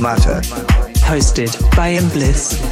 Matter. Hosted by M. Bliss.